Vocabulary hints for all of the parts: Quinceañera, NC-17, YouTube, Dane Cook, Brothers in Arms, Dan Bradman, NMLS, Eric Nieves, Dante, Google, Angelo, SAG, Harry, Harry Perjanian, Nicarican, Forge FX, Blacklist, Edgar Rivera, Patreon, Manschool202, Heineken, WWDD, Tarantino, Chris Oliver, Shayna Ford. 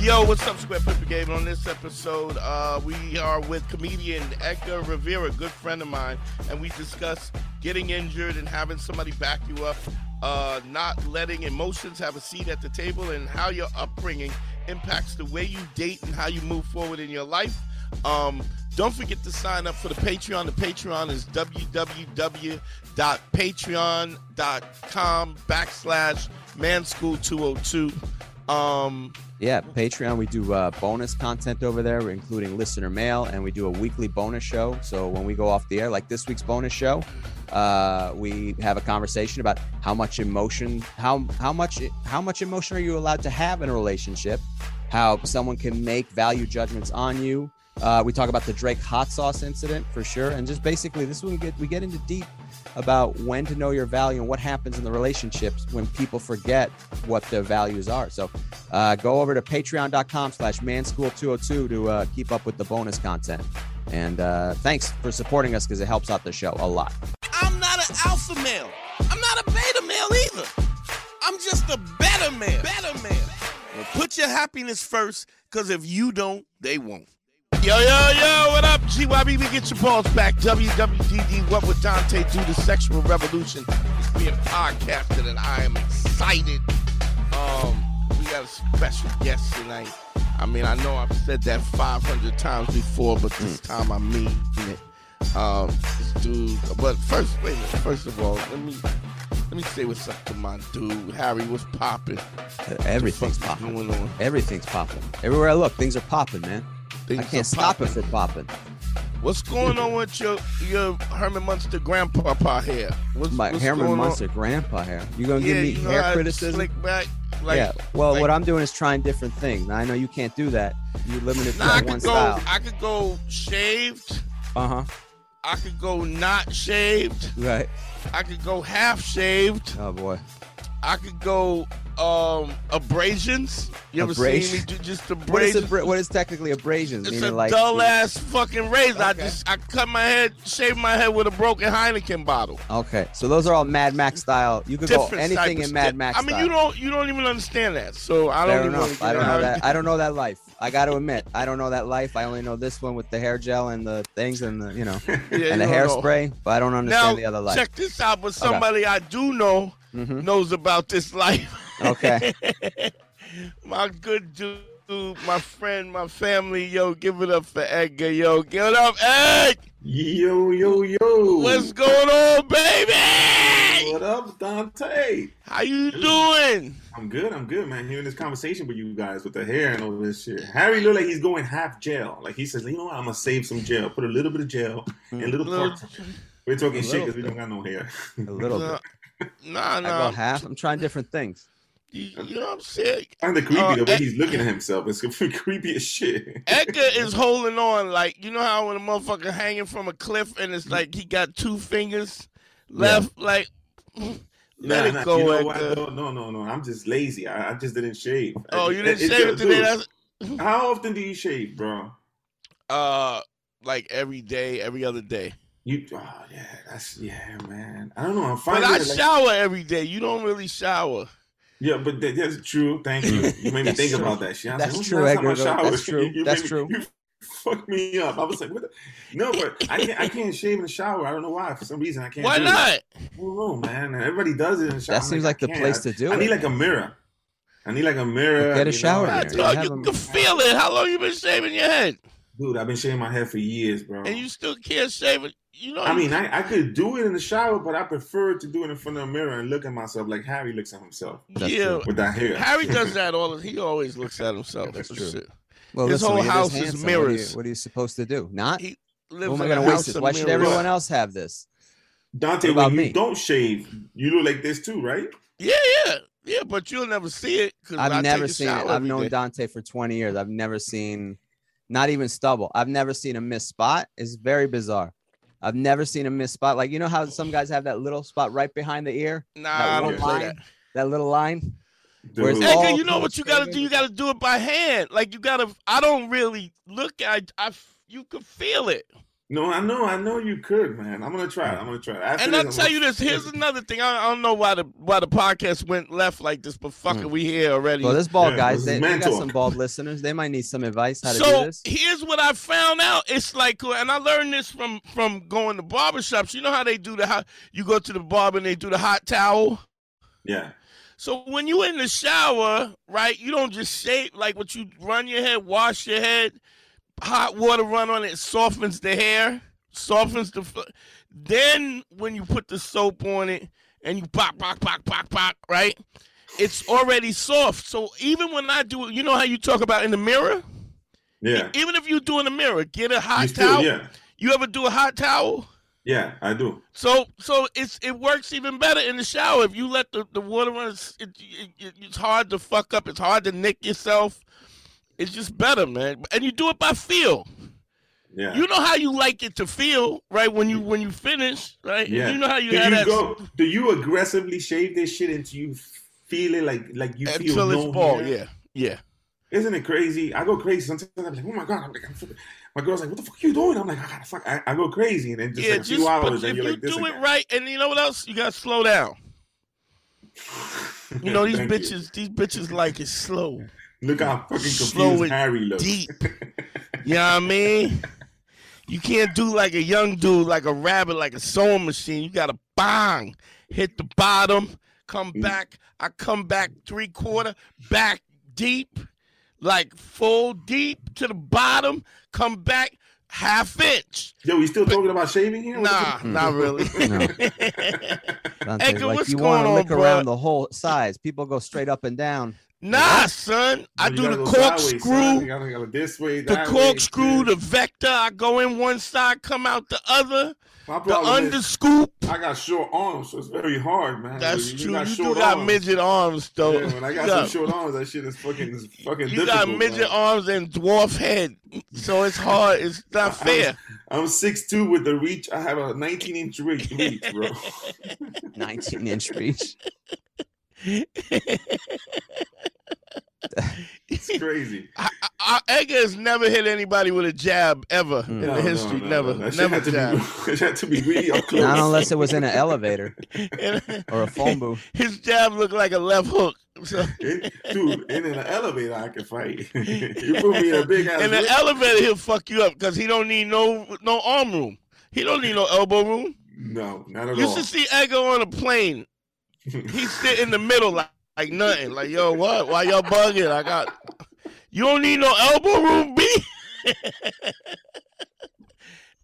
Yo, what's up, Square Pippa Game? On this episode, we are with comedian Edgar Rivera, a good friend of mine, and we discuss getting injured and having somebody back you up, not letting emotions have a seat at the table, and how your upbringing impacts the way you date and how you move forward in your life. Don't forget to sign up for the Patreon. The Patreon is www.patreon.com/manschool202. Yeah, Patreon, we do bonus content over there. We're including listener mail, and we do a weekly bonus show. So when we go off the air, like this week's bonus show, we have a conversation about how much emotion are you allowed to have in a relationship, how someone can make value judgments on you. We talk about the Drake hot sauce incident for sure. And just basically this one, we get into deep about when to know your value and what happens in the relationships when people forget what their values are. So go over to patreon.com/manschool202 to keep up with the bonus content. And thanks for supporting us because it helps out the show a lot. I'm not an alpha male. I'm not a beta male either. I'm just a better man. Better man. Well, put your happiness first, because if you don't, they won't. Yo, what up, GYB? We get your balls back. WWDD, What Would Dante Do? The Sexual Revolution is being podcasted, and I am excited. We got a special guest tonight. I mean, I know I've said that 500 times before, but this time I mean it. This dude, but first, wait a minute. First of all, let me say what's up to my dude, Harry. What's popping? Everything's popping. Going on? Everything's popping. Everywhere I look, things are popping, man. I can't stop it from popping. What's going on with your Herman Munster grandpa hair? What's Herman Munster grandpa hair? You gonna give me hair criticism? Slick back, what I'm doing is trying different things. Now, I know you can't do that. You're limited to one style. I could go shaved. Uh huh. I could go not shaved. Right. I could go half shaved. Oh boy. I could go abrasions. You ever seen me do just abrasions? What is technically abrasions? It's a dull ass fucking razor. Okay. I cut my head, shaved my head with a broken Heineken bottle. Okay, so those are all Mad Max style. You could go anything in Mad Max. I mean, style. you don't even understand that. So I don't even know. I don't know that life. I got to admit, I don't know that life. I only know this one with the hair gel and the things and the and the hairspray. But I don't understand the other life. Check this out. But somebody I do know. Mm-hmm. Knows about this life. Okay. My good dude, my friend, my family, yo, give it up for Edgar, yo. Give it up, Ed! Yo. What's going on, baby? What up, Dante? How you doing? I'm good, man. Hearing this conversation with you guys with the hair and all this shit. Harry look like he's going half gel. Like he says, you know what, I'm going to save some gel. Put a little bit of gel and a little part. We're talking shit because we don't got no hair. A little bit. No. I go half. I'm trying different things. You know what I'm saying? Kind of creepy the way he's looking at himself. It's creepy as shit. Edgar is holding on like, you know how when a motherfucker hanging from a cliff and it's like he got two fingers left, like let it go. You know Edgar. No. I'm just lazy. I just didn't shave. Oh, you didn't shave it today? Dude, how often do you shave, bro? Like every day, every other day. Man. I don't know. I'm fine. But I shower every day. You don't really shower. Yeah, but that's true. Thank you. You made me think true. About that shit. I that's, like, true, Edgar, that's true. That's true. You fucked me up. I was like, what? No, but I can't shave in the shower. I don't know why. For some reason, I can't. Why do not? It. I don't know, man. Everybody does it in the shower. That seems like the place to do it. I need like a mirror. Get a shower. You can feel it. How long you been shaving your head? Dude, I've been shaving my head for years, bro. And you still can't shave it? You know, I mean, I could do it in the shower, but I prefer to do it in front of a mirror and look at myself like Harry looks at himself. Yeah, with that hair. Harry does that all. He always looks at himself. That's true. Shit. Well, his whole house is mirrors. What are you supposed to do? Not. He lives in a house of mirrors. Why should everyone else have this? Dante, when you don't shave, you look like this too, right? Yeah. Yeah, but you'll never see it. I've never seen it. I've known Dante for 20 years. I've never seen, not even stubble. I've never seen a missed spot. It's very bizarre. I've never seen a missed spot. Like, you know how some guys have that little spot right behind the ear? Nah, I don't do that. That little line. Dude. Edgar, you know what you got to do? You got to do it by hand. Like, you got to, I don't really look. You could feel it. No, I know you could, man. I'm gonna try it. After and I'll tell you this. Here's another thing. I don't know why the podcast went left like this, but fucking we here already. Well, this ball guys, they got some bald listeners. They might need some advice how to do this. So here's what I found out. It's like, and I learned this from going to barbershops. You know how they do you go to the barber and they do the hot towel. Yeah. So when you in the shower, right? You don't just shave like what you run your head, wash your head. Hot water run on it, softens the hair, softens the. Then when you put the soap on it and you pop, right? It's already soft. So even when I do it, you know how you talk about in the mirror? Yeah. Even if you do in the mirror, get a hot towel. Yeah. You ever do a hot towel? Yeah, I do. So it works even better in the shower. If you let the water run, it's hard to fuck up. It's hard to nick yourself. It's just better, man. And you do it by feel. Yeah. You know how you like it to feel, right? When you finish, right? Yeah. You know how you do have you that. Go, do you aggressively shave this shit until you feel it like you until feel until it's bald, hair? Yeah. Isn't it crazy? I go crazy. Sometimes I'm like, oh my God. I'm like, my girl's like, what the fuck are you doing? I'm like, I gotta fuck. I go crazy. And then just like a few hours. If you like, do it right, and you know what else? You gotta slow down. You know, these bitches like it slow. Look how fucking confused slow Harry looks. Deep. You know what I mean? You can't do like a young dude, like a rabbit, like a sewing machine. You got to bang, hit the bottom, come back. I come back three-quarter, back deep, like full deep to the bottom, come back half-inch. Yo, you still talking about shaving here? Nah, not really. No. Dante, Edgar, like, what's you going on, bro? Around the whole sides. People go straight up and down. Nah, son. I do the corkscrew, the vector. I go in one side, come out the other. The underscoop. I got short arms, so it's very hard, man. That's true. You got midget arms, though. Yeah, when I got some short arms, that shit is fucking difficult. You got midget arms and dwarf head, so it's hard. It's not fair. I'm 6'2" with the reach. I have a 19-inch reach, bro. 19-inch reach. It's crazy. Edgar has never hit anybody with a jab ever in the history. Never jab. It had to be really up close. Not unless it was in an elevator or a phone booth. His jab looked like a left hook. So. Dude, in an elevator I can fight. You put me in a big ass. In an elevator he'll fuck you up because he don't need no arm room. He don't need no elbow room. No, not at all. You should see Edgar on a plane. He sit in the middle like nothing. Like, yo, what? Why y'all bugging? You don't need no elbow room, B.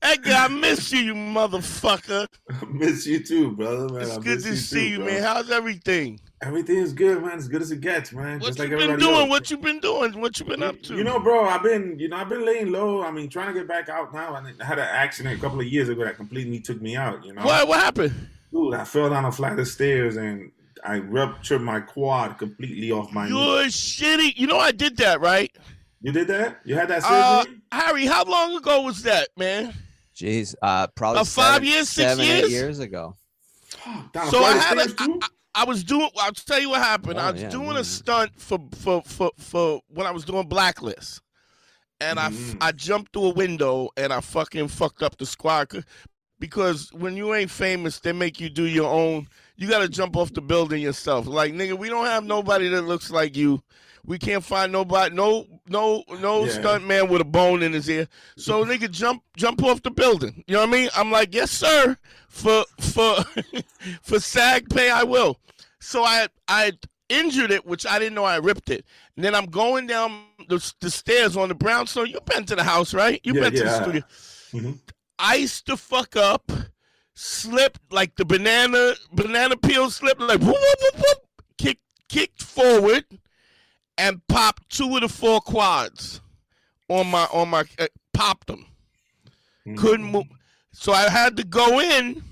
Edgar, I miss you motherfucker. I miss you too, brother. Man, it's good to see you, man. How's everything? Everything is good, man. As good as it gets, man. What you been doing? What you been doing? What you been up to? You know, bro, I've been laying low. I mean, trying to get back out now. I had an accident a couple of years ago that completely took me out. You know what happened? Dude, I fell down a flight of stairs and I ruptured my quad completely off my knee. You're shitty. You know I did that, right? You did that? You had that surgery? Harry, how long ago was that, man? Jeez, probably 7, 8 years ago. So I was doing. I'll tell you what happened. I was doing a stunt for when I was doing Blacklist, and I jumped through a window and I fucking fucked up the squad. Because when you ain't famous, they make you do your own. You got to jump off the building yourself. Like, nigga, we don't have nobody that looks like you. We can't find nobody. No stunt man with a bone in his ear. So, nigga, jump off the building. You know what I mean? I'm like, yes, sir. For SAG pay, I will. So I injured it, which I didn't know I ripped it. And then I'm going down the stairs on the brownstone. You've been to the house, right? You've been to the studio. Mm-hmm. Iced the fuck up, slipped like the banana peel slipped, like whoop, whoop, whoop, whoop, kicked forward, and popped 2 of the 4 quads on my popped them. Mm-hmm. Couldn't move, so I had to go in.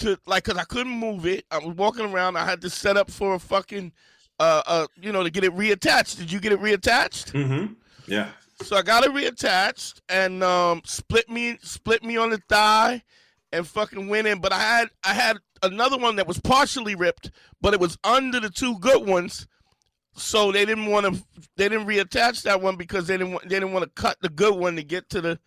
to like, cause I couldn't move it. I was walking around. I had to set up for a fucking, you know, to get it reattached. Did you get it reattached? Mm-hmm. Yeah. So I got it reattached and split me on the thigh, and fucking went in. But I had another one that was partially ripped, but it was under the two good ones. So they didn't want to. They didn't reattach that one because they didn't want to cut the good one to get to the.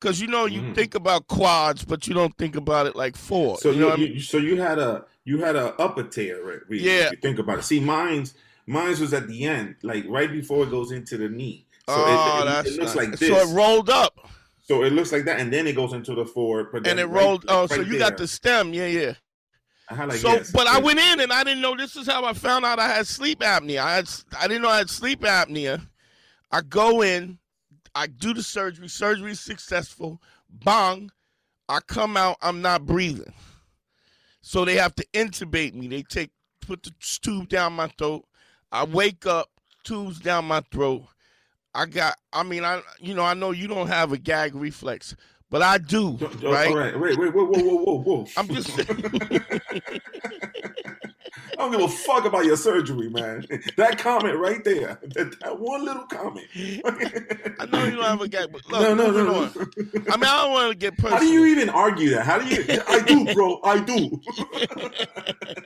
Because you know you think about quads, but you don't think about it like four. So you know what I mean? So you had a upper tear, right? Yeah. If you think about it. See, mine's was at the end, like right before it goes into the knee. So it looks like this. So it rolled up. So it looks like that, and then it goes into the forward. But and it rolled. Right, so you got the stem. Yeah, yeah. I went in and I didn't know. This is how I found out I had sleep apnea. I didn't know I had sleep apnea. I go in. I do the surgery. Surgery's successful. Bang. I come out. I'm not breathing. So they have to intubate me. They put the tube down my throat. I wake up. Tubes down my throat. I know you don't have a gag reflex, but I do, right? All right, wait, whoa. I'm just saying. I don't give a fuck about your surgery, man. That comment right there, that one little comment. I know you don't have a gag, but look. No. I mean, I don't want to get personal. How do you even argue that? How do you? I do, bro. I do.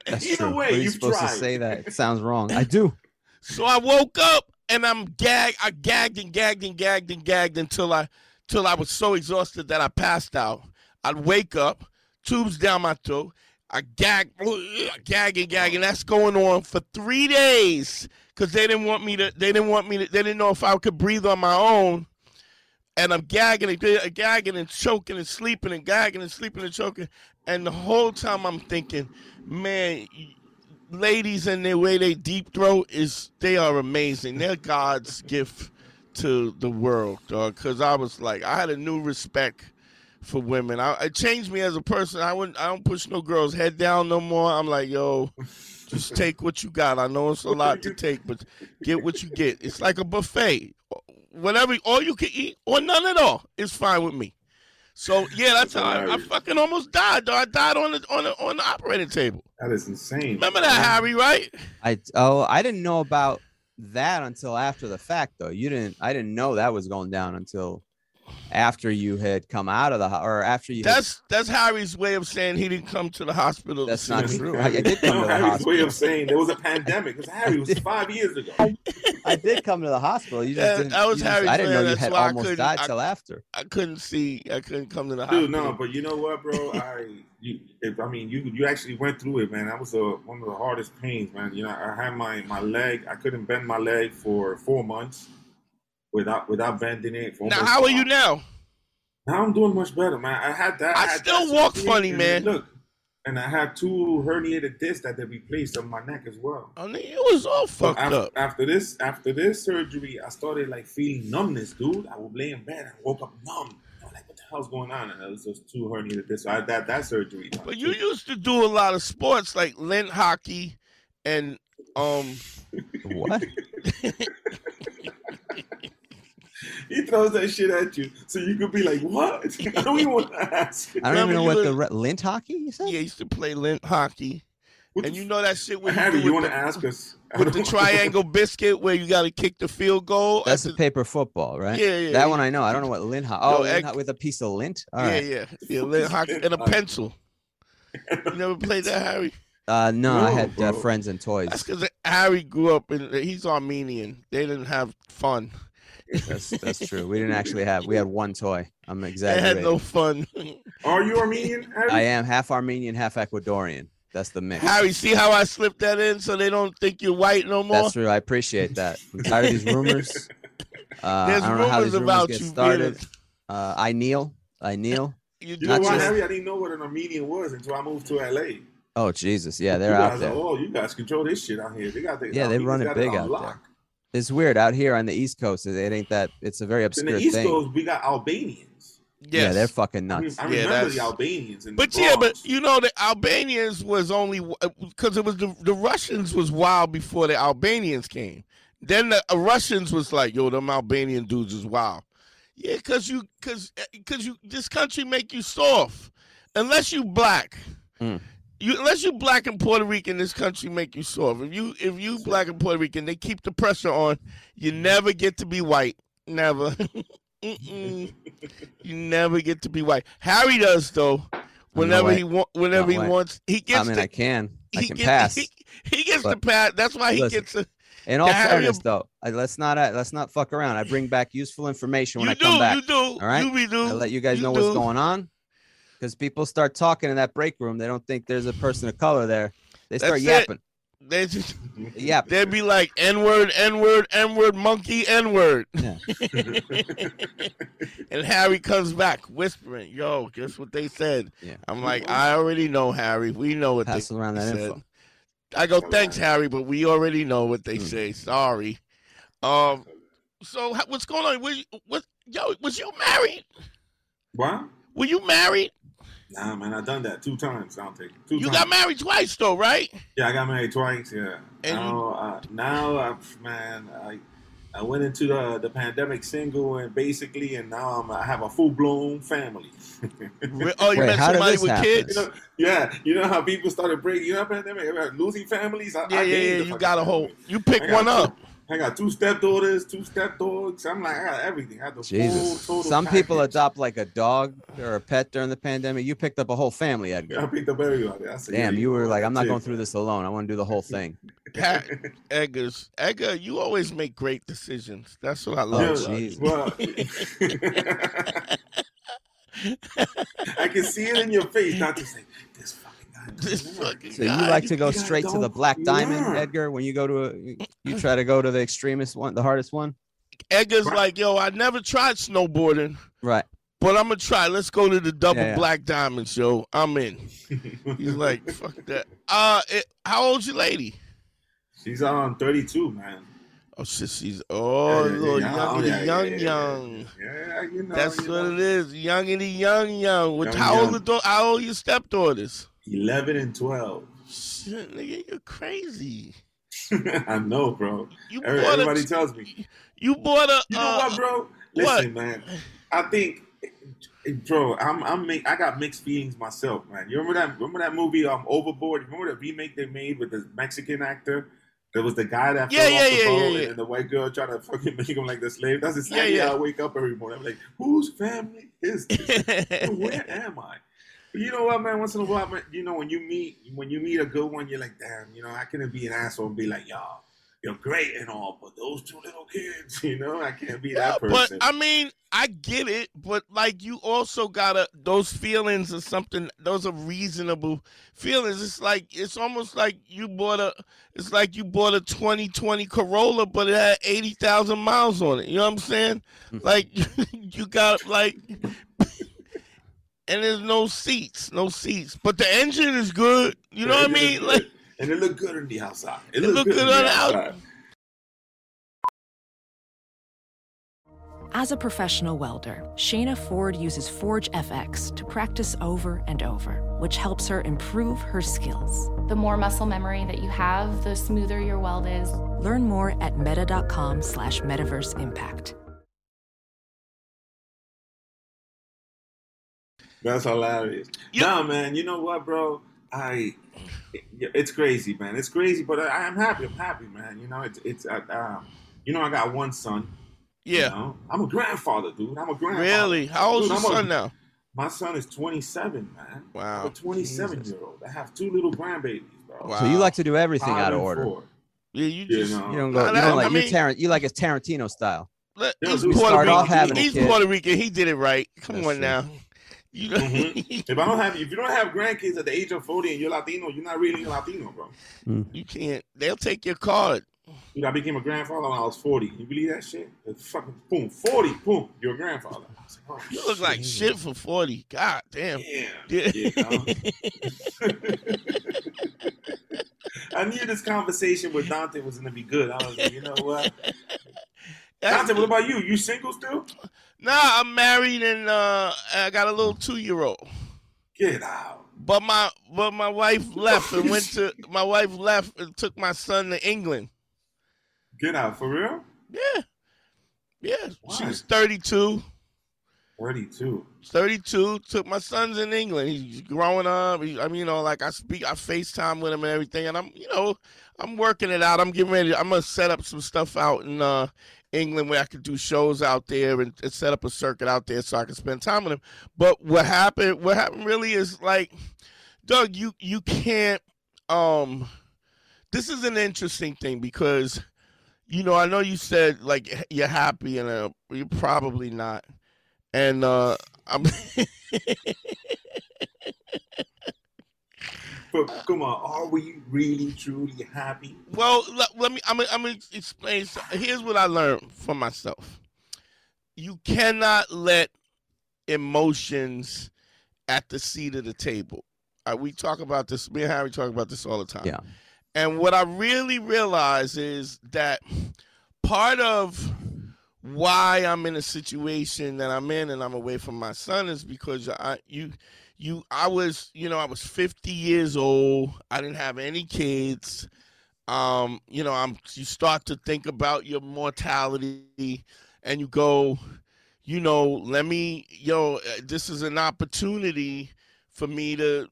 That's Either true. Way, you're supposed tried. To say that. It sounds wrong. I do. So I woke up. And I gagged until I was so exhausted that I passed out. I'd wake up, tubes down my throat. I gag, and that's going on for 3 days because they didn't know if I could breathe on my own. And I'm gagging and choking and sleeping and gagging and sleeping and choking. And the whole time I'm thinking, man, ladies and the way they deep throat is, they are amazing. They're God's gift to the world, dog. Because I was like, I had a new respect for women. It changed me as a person. I don't push no girl's head down no more. I'm like, yo, just take what you got. I know it's a lot to take, but get what you get. It's like a buffet. Whatever, all you can eat or none at all. It's fine with me. So yeah, that's how I fucking almost died, though. I died on the operating table. That is insane. Remember that, Harry? Right? I didn't know about that until after the fact, though. I didn't know that was going down until after you had come out of the or after you. That's Harry's way of saying he didn't come to the hospital. That's not true. I did come to the Harry's hospital. Way of saying there was a pandemic because Harry was 5 years ago. I did come to the hospital. You just didn't. That was Harry's. I didn't know you had almost died till after. I couldn't come to the hospital. Dude, no, but you know what, bro? You actually went through it, man. That was one of the hardest pains, man. You know, I had my leg. I couldn't bend my leg for 4 months. Without bending it. Now, how are you now? Now I'm doing much better, man. I had that. I still walk funny, man. Look, and I had 2 herniated discs that they replaced on my neck as well. I mean, it was all fucked up. After this surgery, I started like feeling numbness, dude. I would lay in bed and woke up numb. I was like, what the hell's going on? And it was just 2 herniated discs. So I had that surgery. But you used to do a lot of sports like lint hockey and what? He throws that shit at you, so you could be like, "What?" I don't even want to ask. I don't even know what lint hockey you said. Yeah, I used to play lint hockey, and you know that shit. Harry, you want to ask us with the triangle biscuit where you got to kick the field goal? That's the paper football, right? Yeah, yeah. That one I know. I don't know what lint hockey. Oh, with a piece of lint. All right. Yeah. Lint hockey and a pencil. You never played that, Harry? No, I had friends and toys. That's because Harry grew up and he's Armenian. They didn't have fun. That's true. We didn't actually have. We had one toy. I'm exaggerating. I had no fun. Are you Armenian, Harry? I am half Armenian, half Ecuadorian. That's the mix. Harry, see how I slipped that in so they don't think you're white no more? That's true. I appreciate that. I'm tired of these rumors. There's I don't rumors know how these rumors about get you. Started. I kneel. You know what, Harry? I didn't know what an Armenian was until I moved to LA. Oh, Jesus. Yeah, they're out there. You guys control this shit out here. They got they run it big out there. It's weird out here on the East Coast. It ain't that. It's a very obscure thing. In the East Coast, we got Albanians. Yes. Yeah, they're fucking nuts. I remember the Albanians. But you know, the Albanians was only because it was the Russians was wild before the Albanians came. Then the Russians was like, yo, them Albanian dudes is wild. Yeah, because this country make you soft unless you black. Unless you black and Puerto Rican, this country make you soft. If you black and Puerto Rican, they keep the pressure on. You never get to be white. Never. You never get to be white. Harry does though. Whenever he wants, whenever he wants, he gets. I mean, I can pass. He gets to pass. That's why he gets to. In all fairness, though, let's not fuck around. I bring back useful information when I come back. You do. All right. I let you guys know what's going on. Because people start talking in that break room. They don't think there's a person of color there. They start yapping. They just yap. They'd be like, N-word, N-word, N-word, monkey, N-word. Yeah. And Harry comes back whispering, yo, guess what they said? Yeah. I'm like, I already know, Harry. We know what they said. Info. I go, thanks, Harry, but we already know what they say. Sorry. So what's going on? Was you married? What? Were you married? Nah, man, I done that 2 times, Dante. You got married twice, though, right? Yeah, I got married twice, yeah. And now I went into the pandemic single, and basically, and now I have a full-blown family. Oh, you met somebody with kids? You know, yeah, you know how people started breaking up, pandemic, losing families? I you got a whole, you pick one up. I got 2 stepdaughters, 2 stepdogs. I'm like, I got everything. I had the full total. Some package. People adopt like a dog or a pet during the pandemic. You picked up a whole family, Edgar. Yeah, I picked up everybody. Damn, you were like, I'm not going through this alone. I want to do the whole thing. Edgar, you always make great decisions. That's what I love. Oh, Jesus. Well, I can see it in your face. Not just like this. So you like to go straight to the black diamond, Edgar? When you go to you try to go to the extremist one, the hardest one. Edgar's like, yo, I never tried snowboarding, right? But I'm gonna try. Let's go to the double black diamond, yo. I'm in. He's like, fuck that. How old's your lady? She's 32, man. Oh shit, she's young. Yeah, you know. That's what it is, young. How old your stepdaughters? 11 and 12. Shit, nigga, you're crazy. I know, bro. Everybody tells me. You bought a... You know what, bro? Listen, man. I think, bro, I got mixed feelings myself, man. You remember that movie, Overboard? Remember the remake they made with the Mexican actor? There was the guy that fell off the boat and the white girl trying to fucking make him like the slave. That's the same I wake up every morning. I'm like, whose family is this? Where am I? You know what, man? Once in a while, man, you know, when you meet a good one, you're like, damn, you know, I couldn't be an asshole and be like, y'all, you're great and all, but those 2 little kids, you know, I can't be that person. But I mean, I get it, but like, you also gotta, those feelings or something. Those are reasonable feelings. It's like, it's almost like you bought a 2020 Corolla, but it had 80,000 miles on it. You know what I'm saying? Like, you got like. And there's no seats. But the engine is good. You know what I mean? Like, and it looked good on the outside. It looked good on the outside. As a professional welder, Shayna Ford uses Forge FX to practice over and over, which helps her improve her skills. The more muscle memory that you have, the smoother your weld is. Learn more at meta.com/metaverseimpact. That's hilarious. Nah, man, you know what, bro? It's crazy, man. It's crazy, but I'm happy. I'm happy, man. You know, I got 1 son. Yeah. You know? I'm a grandfather, dude. Really? How old is your son now? My son is 27, man. Wow. I'm a 27-year-old. I have 2 little grandbabies, bro. Wow. So you like to do everything 5 out of order. 4. Yeah, you like it's Tarantino style. He's Puerto Rican. He did it right. Come on now. If you don't have grandkids at the age of 40 and you're Latino, you're not really Latino, bro. You can't. They'll take your card. You know, I became a grandfather when I was 40. You believe that shit? It's fucking boom, 40, boom, you're a grandfather. I was like, you look like shit for 40. God damn. Yeah. I knew this conversation with Dante was gonna be good. I was like, you know what? Dante, what about you? You single still? Nah, I'm married and I got a little 2-year-old. Get out. But my wife left and took my son to England. Get out, for real? Yeah. She was 32. 32. 32. Took my son's in England. He's growing up. I FaceTime with him and everything. And I'm working it out. I'm getting ready. I'm gonna set up some stuff out in England where I could do shows out there and set up a circuit out there so I can spend time with him. But what happened really is like, Doug, you can't. This is an interesting thing because, I know you said like you're happy and you're probably not. And I'm but come on, are we really truly happy? Well, I'm gonna explain. So here's what I learned from myself. You cannot let emotions at the seat of the table. We talk about this, me and Harry talk about this all the time. Yeah. And what I really realize is that part of why I'm in a situation that I'm in and I'm away from my son is because I was 50 years old. I didn't have any kids. You start to think about your mortality and you go, this is an opportunity for me to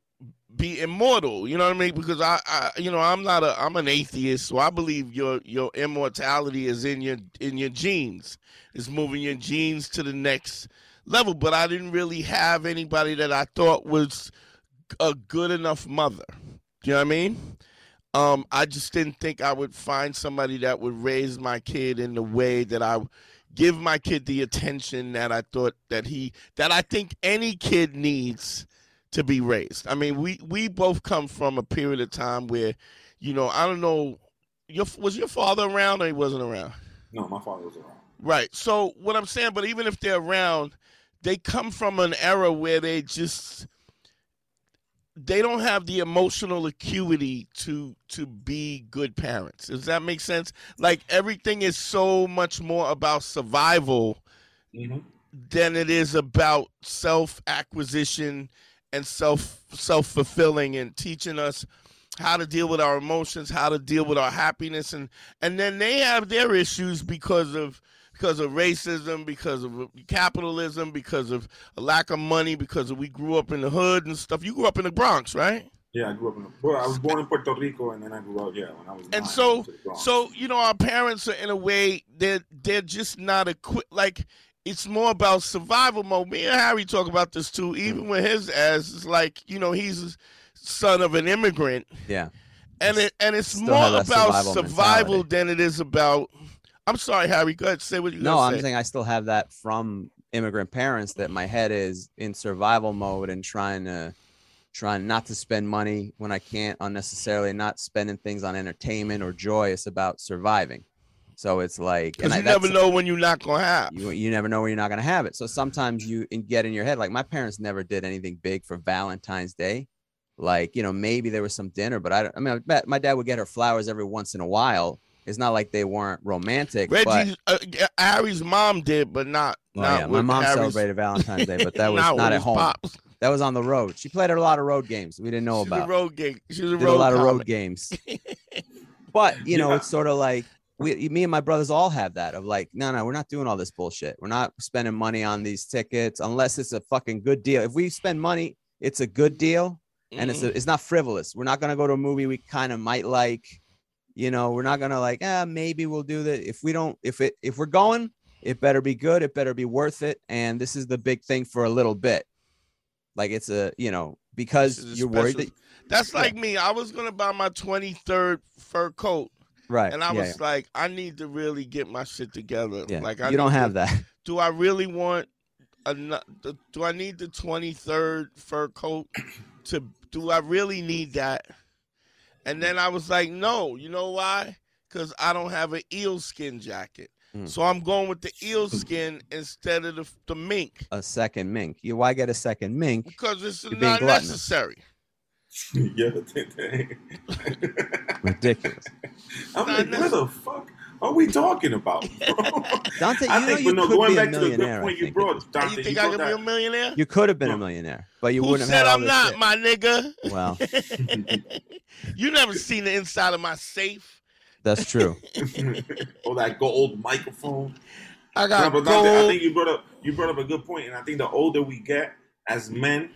be immortal. You know what I mean? Because I'm an atheist, so I believe your immortality is in your genes. It's moving your genes to the next level. But I didn't really have anybody that I thought was a good enough mother. Do you know what I mean? I just didn't think I would find somebody that would raise my kid in the way that I give my kid the attention that I thought that I think any kid needs to be raised. I mean, we both come from a period of time where, I don't know, was your father around or he wasn't around? No, my father was around. Right. So what I'm saying, but even if they're around, they come from an era where they don't have the emotional acuity to be good parents. Does that make sense? Like everything is so much more about survival than it is about self-acquisition and self-fulfilling and teaching us how to deal with our emotions, how to deal with our happiness. And then they have their issues because of racism, because of capitalism, because of a lack of money, because we grew up in the hood and stuff. You grew up in the Bronx, right? Yeah, I was born in Puerto Rico, and then I grew up, when I was 9. And so our parents are, in a way, they're just not equipped. Like, it's more about survival mode. Me and Harry talk about this too. Even with his ass, it's like he's a son of an immigrant. Yeah, and it's more about survival than it is about. I'm sorry, Harry. Go ahead, say what you. No, I'm saying I still have that from immigrant parents that my head is in survival mode and trying not to spend money when I can't unnecessarily, not spending things on entertainment or joy. It's about surviving. So it's like, and you never know when you're not going to have, you never know when you're not going to have it. So sometimes you get in your head. Like my parents never did anything big for Valentine's Day. Like, maybe there was some dinner, but I bet my dad would get her flowers every once in a while. It's not like they weren't romantic. Reggie's, Harry's mom did, but not. Oh, not yeah. My mom celebrated Valentine's Day, but that was not at home. Pops. That was on the road. She played a lot of road games. We didn't know about a road game. She was did a lot comic. Of road games, but it's sort of like, me and my brothers all have that of like, no, we're not doing all this bullshit. We're not spending money on these tickets unless it's a fucking good deal. If we spend money, it's a good deal and it's not frivolous. We're not going to go to a movie we kind of might like, we're not going to like, maybe we'll do that. If we don't, if we're going, it better be good. It better be worth it. And this is the big thing for a little bit. Like it's a, because you're worried. That's like me. I was going to buy my 23rd fur coat. Right. And I was like, I need to really get my shit together. Yeah. Like, I don't have that. Do I really want do I need the 23rd fur coat? Do I really need that? And then I was like, no, you know why? Because I don't have an eel skin jacket. So I'm going with the eel skin instead of the mink. A second mink. Why get a second mink? Because it's not necessary. Yeah, ridiculous. I'm like, what the fuck are we talking about, bro? Dante, going back to the good point you brought, Dante, you think I could be a millionaire? You could have been a millionaire, but you wouldn't have. Who said I'm not, my nigga? Well, you never seen the inside of my safe. That's true. That gold microphone. I got gold. I think you brought up a good point, and I think the older we get as men,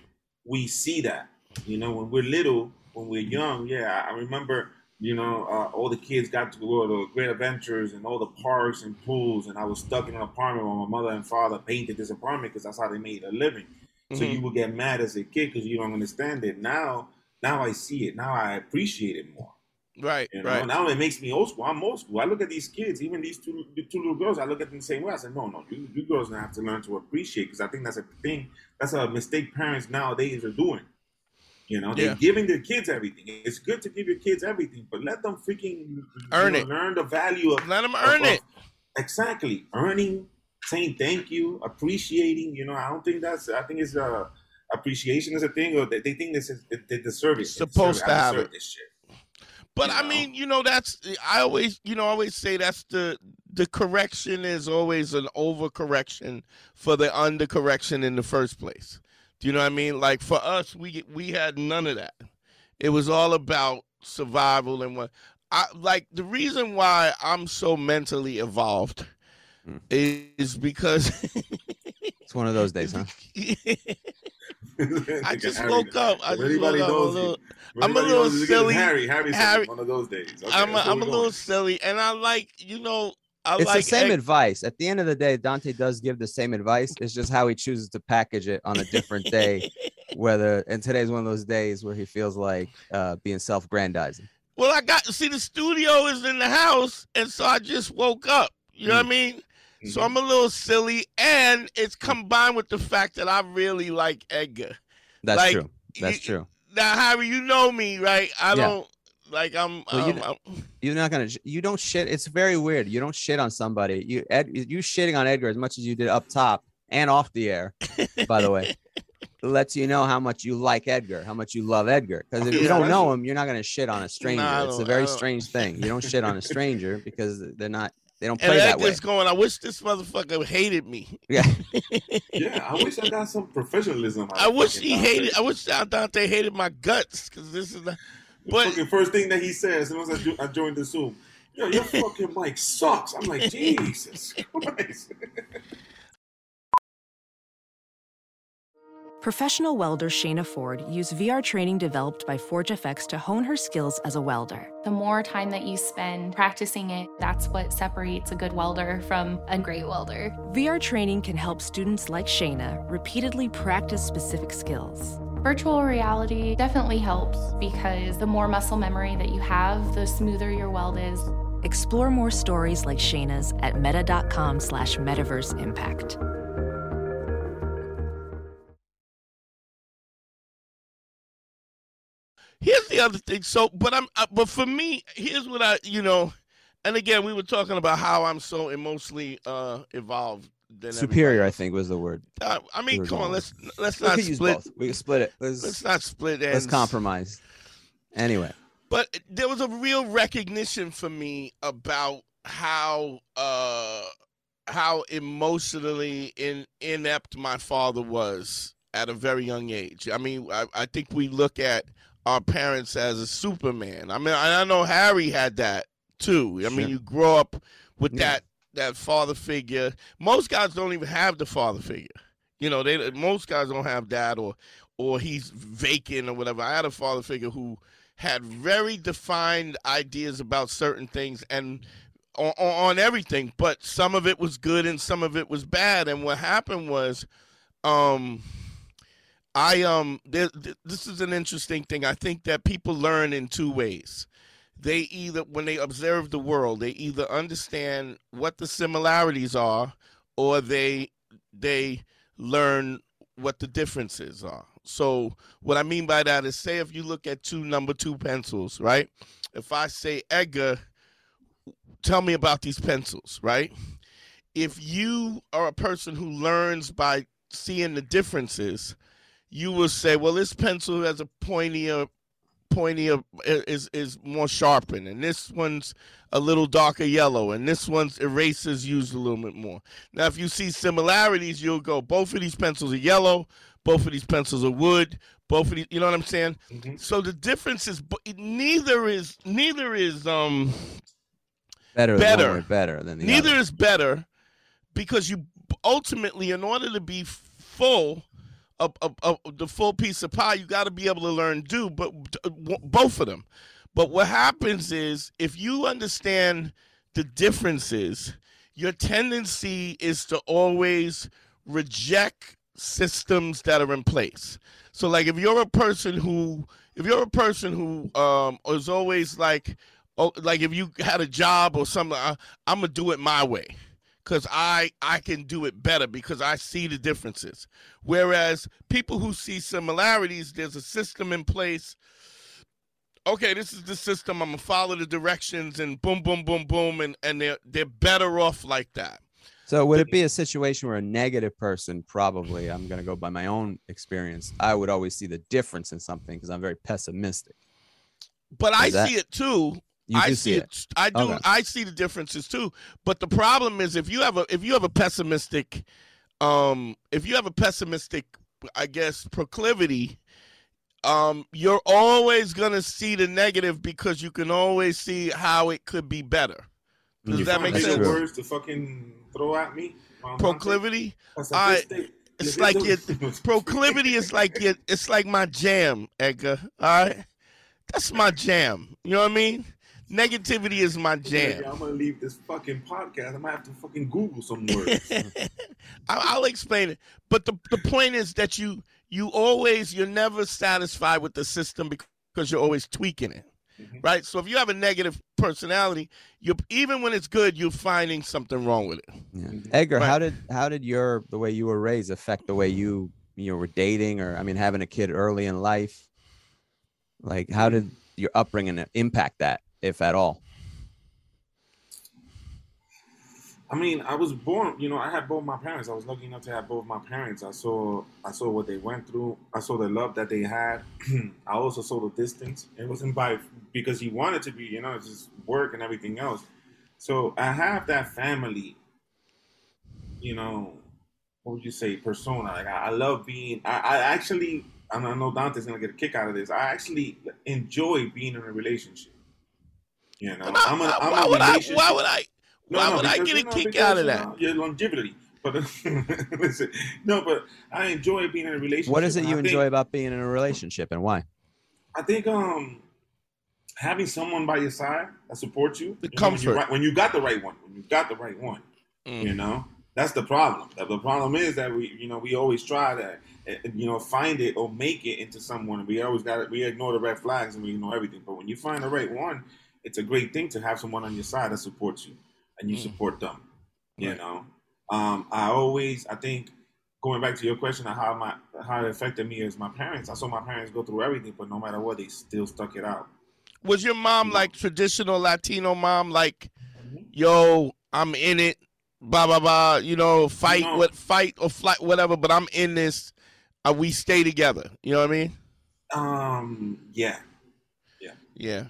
we see that. You know, when we're little, when we're young, yeah, I remember, you know, all the kids got to go to great adventures and all the parks and pools, and I was stuck in an apartment while my mother and father painted this apartment because that's how they made a living. Mm-hmm. So you would get mad as a kid because you don't understand it. Now I see it. Now I appreciate it more. Right, you know? Right. Now it makes me old school. I'm old school. I look at these kids, even these two little girls, I look at them the same way. I said, no, you girls now have to learn to appreciate, because I think that's a thing. That's a mistake parents nowadays are doing. You know, they're giving their kids everything. It's good to give your kids everything, but let them freaking earn it. Learn the value of. Let them earn it. Exactly, earning, saying thank you, appreciating. You know, I don't think that's. I think it's appreciation is a thing, or they think this is they deserve it. Supposed to have it. This shit. But I mean, you know, that's I always say that's the correction is always an overcorrection for the undercorrection in the first place. Do you know what I mean? Like for us, we had none of that. It was all about survival and what. Like the reason why I'm so mentally evolved is because it's one of those days, huh? I just woke up. I'm a little silly. Harry, one of those days. Okay, I'm a little silly, and I like it's the same advice. At the end of the day, Dante does give the same advice. It's just how he chooses to package it on a different day. And today's one of those days where he feels like being self-aggrandizing. Well, the studio is in the house, and so I just woke up. You know what I mean? Mm-hmm. So I'm a little silly, and it's combined with the fact that I really like Edgar. That's true. Now, Harry, you know me, right? I don't. Like you're not gonna. You don't shit. It's very weird. You don't shit on somebody. You shitting on Edgar as much as you did up top and off the air. By the way, lets you know how much you like Edgar, how much you love Edgar. Because if you don't know him, you're not gonna shit on a stranger. It's a very strange thing. You don't shit on a stranger because they're not. They don't play that way. I wish this motherfucker hated me. Yeah. Yeah. I wish I got some professionalism. I wish he hated. I wish Dante hated my guts because this is. But the first thing that he says, as soon as I joined the Zoom, yo, your fucking mic sucks. I'm like, Jesus Christ. Professional welder Shayna Ford used VR training developed by ForgeFX to hone her skills as a welder. The more time that you spend practicing it, that's what separates a good welder from a great welder. VR training can help students like Shayna repeatedly practice specific skills. Virtual reality definitely helps because the more muscle memory that you have, the smoother your weld is. Explore more stories like Shayna's at meta.com/metaverseimpact. Here's the other thing. So, but for me, here's what and again, we were talking about how I'm so emotionally evolved. Superior, I think, was the word. I mean, come on, let's not split. We can split it. Let's not split ends. Let's compromise. Anyway, but there was a real recognition for me about how emotionally inept my father was at a very young age. I mean, I think we look at our parents as a Superman. I mean, I know Harry had that too. I mean, you grow up with that. That father figure. Most guys don't even have the father figure. You know, most guys don't have that, or he's vacant or whatever. I had a father figure who had very defined ideas about certain things and on everything, but some of it was good and some of it was bad. And what happened was, this is an interesting thing. I think that people learn in two ways. They either, when they observe the world, they either understand what the similarities are, or they learn what the differences are. So what I mean by that is, say if you look at two number two pencils, right? If I say, Edgar, tell me about these pencils, right? If you are a person who learns by seeing the differences, you will say, well, this pencil has a pointier is more sharpened, and this one's a little darker yellow, and this one's erasers used a little bit more. Now, if you see similarities, you'll go, both of these pencils are yellow, both of these pencils are wood, both of these, you know what I'm saying? Mm-hmm. So the difference is, neither is better than the other. Neither is better because you ultimately, in order to be full of the full piece of pie, you got to be able to learn both of them. But what happens is, if you understand the differences, your tendency is to always reject systems that are in place. So, like, if you're a person who is always like, oh, like if you had a job or something, I'm gonna do it my way, because I can do it better because I see the differences. Whereas people who see similarities, there's a system in place. Okay, this is the system. I'm going to follow the directions and boom, boom, boom, boom. And they're better off like that. So would it be a situation where a negative person, probably, I'm going to go by my own experience, I would always see the difference in something because I'm very pessimistic. But I see it too. I see it. I do. Okay. I see the differences too. But the problem is, if you have a pessimistic, I guess, proclivity, you're always going to see the negative because you can always see how it could be better. Does that make sense? Words to fucking throw at me. Proclivity? It's like your proclivity is like your, it's like my jam, Edgar. All right? That's my jam. You know what I mean? Negativity is my jam. I'm going to leave this fucking podcast. I might have to fucking Google some words. I'll explain it. But the point is that you're never satisfied with the system because you're always tweaking it, right? So if you have a negative personality, even when it's good, you're finding something wrong with it. Yeah. Edgar, right? how did the way you were raised affect the way you were dating, or, I mean, having a kid early in life? Like, how did your upbringing impact that, if at all? I mean, I was born, you know, I had both my parents. I was lucky enough to have both my parents. I saw what they went through. I saw the love that they had. I also saw the distance. It wasn't by because he wanted to be, you know, it's just work and everything else. So I have that family, you know, what would you say, persona. Like, I love being, I actually, and I know Dante's going to get a kick out of this, I actually enjoy being in a relationship. You know, why would I get a kick out of that? Your longevity. But listen, no, but I enjoy being in a relationship. What is it you enjoy about being in a relationship, and why? I think having someone by your side that supports you. The comfort. When you got the right one. You know, that's the problem. The problem is that we always try to, you know, find it or make it into someone. We ignore the red flags and we ignore everything. But when you find the right one, it's a great thing to have someone on your side that supports you. And you support them, you know. I think, going back to your question of how it affected me is my parents. I saw my parents go through everything, but no matter what, they still stuck it out. Was your mom like traditional Latino mom, like, yo, I'm in it, blah blah blah, you know, fight or flight, whatever, but I'm in this. We stay together. You know what I mean? Yeah.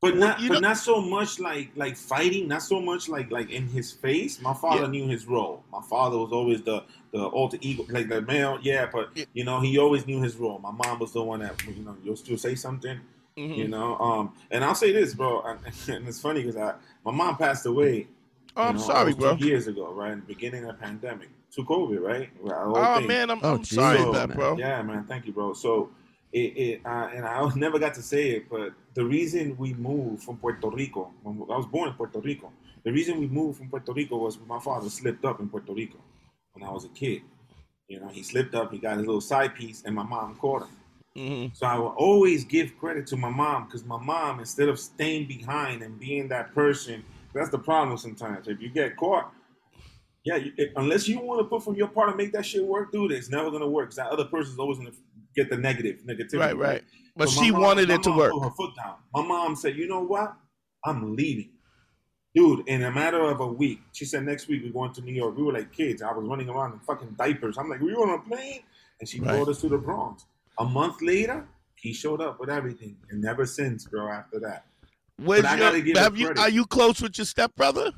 But not so much like fighting, not so much like in his face. My father knew his role. My father was always the alter ego, like the male. Yeah, but you know, he always knew his role. My mom was the one that, you know, you'll still say something, you know. And I'll say this, bro, and it's funny because my mom passed away. Oh, I'm sorry, bro. 2 years ago, right in the beginning of the pandemic, to COVID, right? I'm sorry about that, bro. Yeah, man, thank you, bro. So. And I never got to say it, but the reason we moved from Puerto Rico, I was born in Puerto Rico. The reason we moved from Puerto Rico was my father slipped up in Puerto Rico when I was a kid. You know, he slipped up, he got his little side piece, and my mom caught him. Mm-hmm. So I will always give credit to my mom, because my mom, instead of staying behind and being that person, that's the problem sometimes. If you get caught, unless you want to put from your part and make that shit work, dude, it's never going to work. Because that other person's always going to get the negativity. Right. But so she wanted it to work. Put her foot down. My mom said, you know what? I'm leaving. Dude, in a matter of a week, she said, next week we're going to New York. We were like kids. I was running around in fucking diapers. I'm like, we were on a plane? And she brought us to the Bronx. A month later, he showed up with everything. And ever since, bro, after that. Are you close with your stepbrother?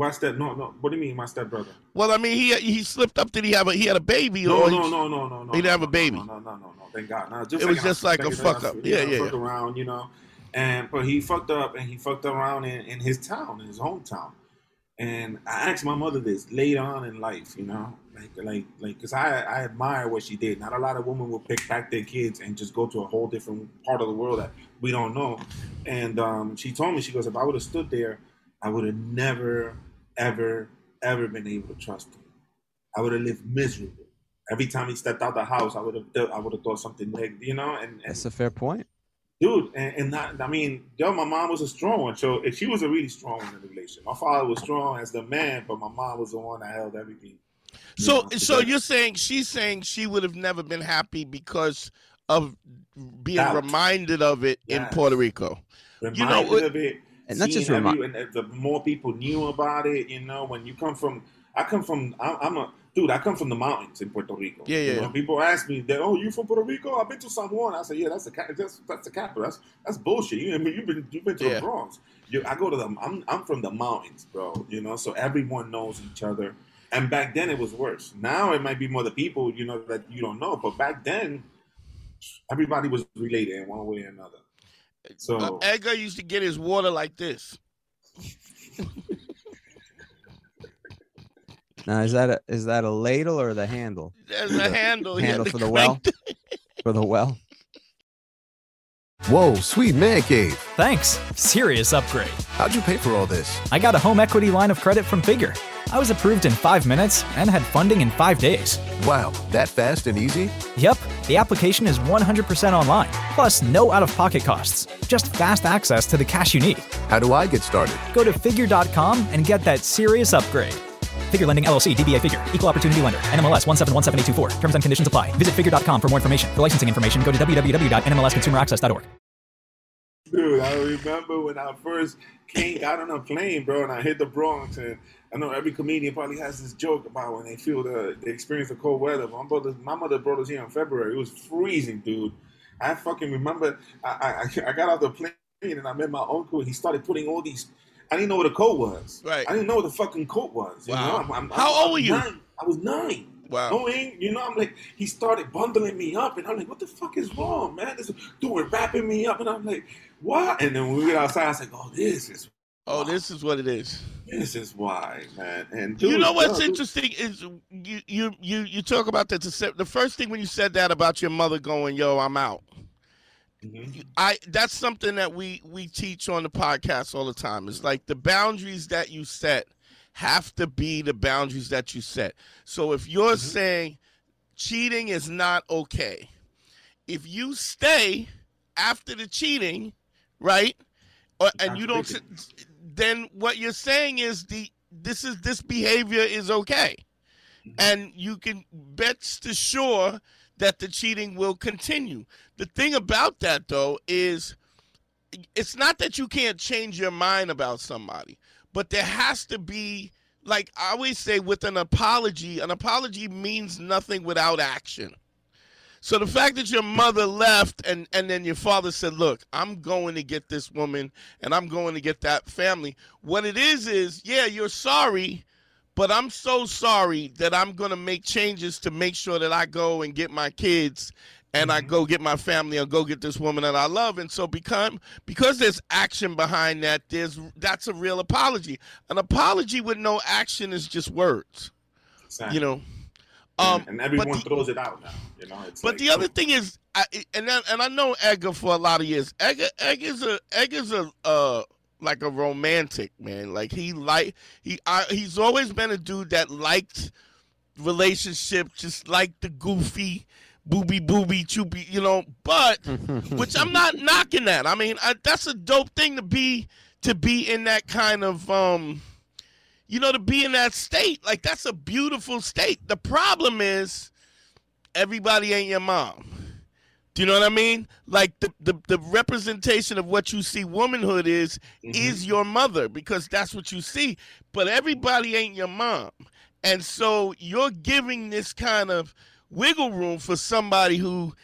No. What do you mean, my stepbrother? Well, I mean, he slipped up. Did he have a baby? No. He didn't have a baby. No. Thank God. No, it was just like a fuck up. Yeah. Fucked around, you know. But he fucked up, and he fucked around in his town, in his hometown. And I asked my mother this later on in life, you know, because I admire what she did. Not a lot of women will pick back their kids and just go to a whole different part of the world that we don't know. And she told me, she goes, if I would have stood there, I would have never, ever, ever been able to trust him. I would have lived miserable. Every time he stepped out the house, I would have thought something negative, you know. And that's a fair point. Dude, my mom was a strong one. So she was a really strong one in the relationship. My father was strong as the man, but my mom was the one that held everything. So you're saying, she's saying she would have never been happy because of being reminded of it in Puerto Rico. Reminded of it. And not just reminded. And the more people knew about it, you know, when you come from, I come from the mountains in Puerto Rico. Yeah, yeah. You know, people ask me, you from Puerto Rico? I've been to San Juan. I say, yeah, that's the capital. That's bullshit. You've been to the Bronx. I'm from the mountains, bro. You know, so everyone knows each other. And back then it was worse. Now it might be more the people, you know, that you don't know. But back then, everybody was related in one way or another. So Edgar used to get his water like this. Now, is that a ladle or the handle? There's a handle. Handle for the well? For the well? Whoa, sweet man cave. Thanks. Serious upgrade. How'd you pay for all this? I got a home equity line of credit from Figure. I was approved in 5 minutes and had funding in 5 days. Wow, that fast and easy? Yep. The application is 100% online, plus no out-of-pocket costs. Just fast access to the cash you need. How do I get started? Go to figure.com and get that serious upgrade. Figure Lending, LLC, DBA Figure, Equal Opportunity Lender, NMLS 1717824. Terms and conditions apply. Visit figure.com for more information. For licensing information, go to www.nmlsconsumeraccess.org. Dude, I remember when I first got on a plane, bro, and I hit the Bronx, and I know every comedian probably has this joke about when they experience the cold weather. My mother brought us here in February. It was freezing, dude. I fucking remember I got off the plane, and I met my uncle, and he started putting all these... I didn't know what a coat was. Right. I didn't know what the fucking coat was. You wow. know? How old were you? 9. I was 9. Wow. I'm like, he started bundling me up, and I'm like, what the fuck is wrong, man? This dude wrapping me up, and I'm like, what? And then when we get outside, I was like, this is what it is. This is why, man. And dude, you know what's interesting is you talk about that. The first thing when you said that about your mother going, yo, I'm out. Mm-hmm. That's something that we teach on the podcast all the time. It's like the boundaries that you set have to be the boundaries that you set. So if you're mm-hmm. saying cheating is not okay, if you stay after the cheating, right, and you don't, then what you're saying is this behavior is okay, mm-hmm. and you can bet to sure that the cheating will continue. The thing about that, though, is it's not that you can't change your mind about somebody, but there has to be, like I always say, with an apology means nothing without action. So the fact that your mother left and then your father said, look, I'm going to get this woman and I'm going to get that family. What it is, yeah, you're sorry, but I'm so sorry that I'm going to make changes to make sure that I go and get my kids and I go get my family or go get this woman that I love. And so because there's action behind that, that's a real apology. An apology with no action is just words, exactly. You know. And everyone throws it out now. You know, the other thing is, I know Edgar for a lot of years. Edgar's like a romantic man. Like he's always been a dude that liked relationships, just like the goofy, booby, choopy, you know. But which I'm not knocking that. I mean, that's a dope thing to be in that kind of to be in that state. Like that's a beautiful state. The problem is everybody ain't your mom. You know what I mean? Like the representation of what you see womanhood is your mother, because that's what you see. But everybody ain't your mom. And so you're giving this kind of wiggle room for somebody who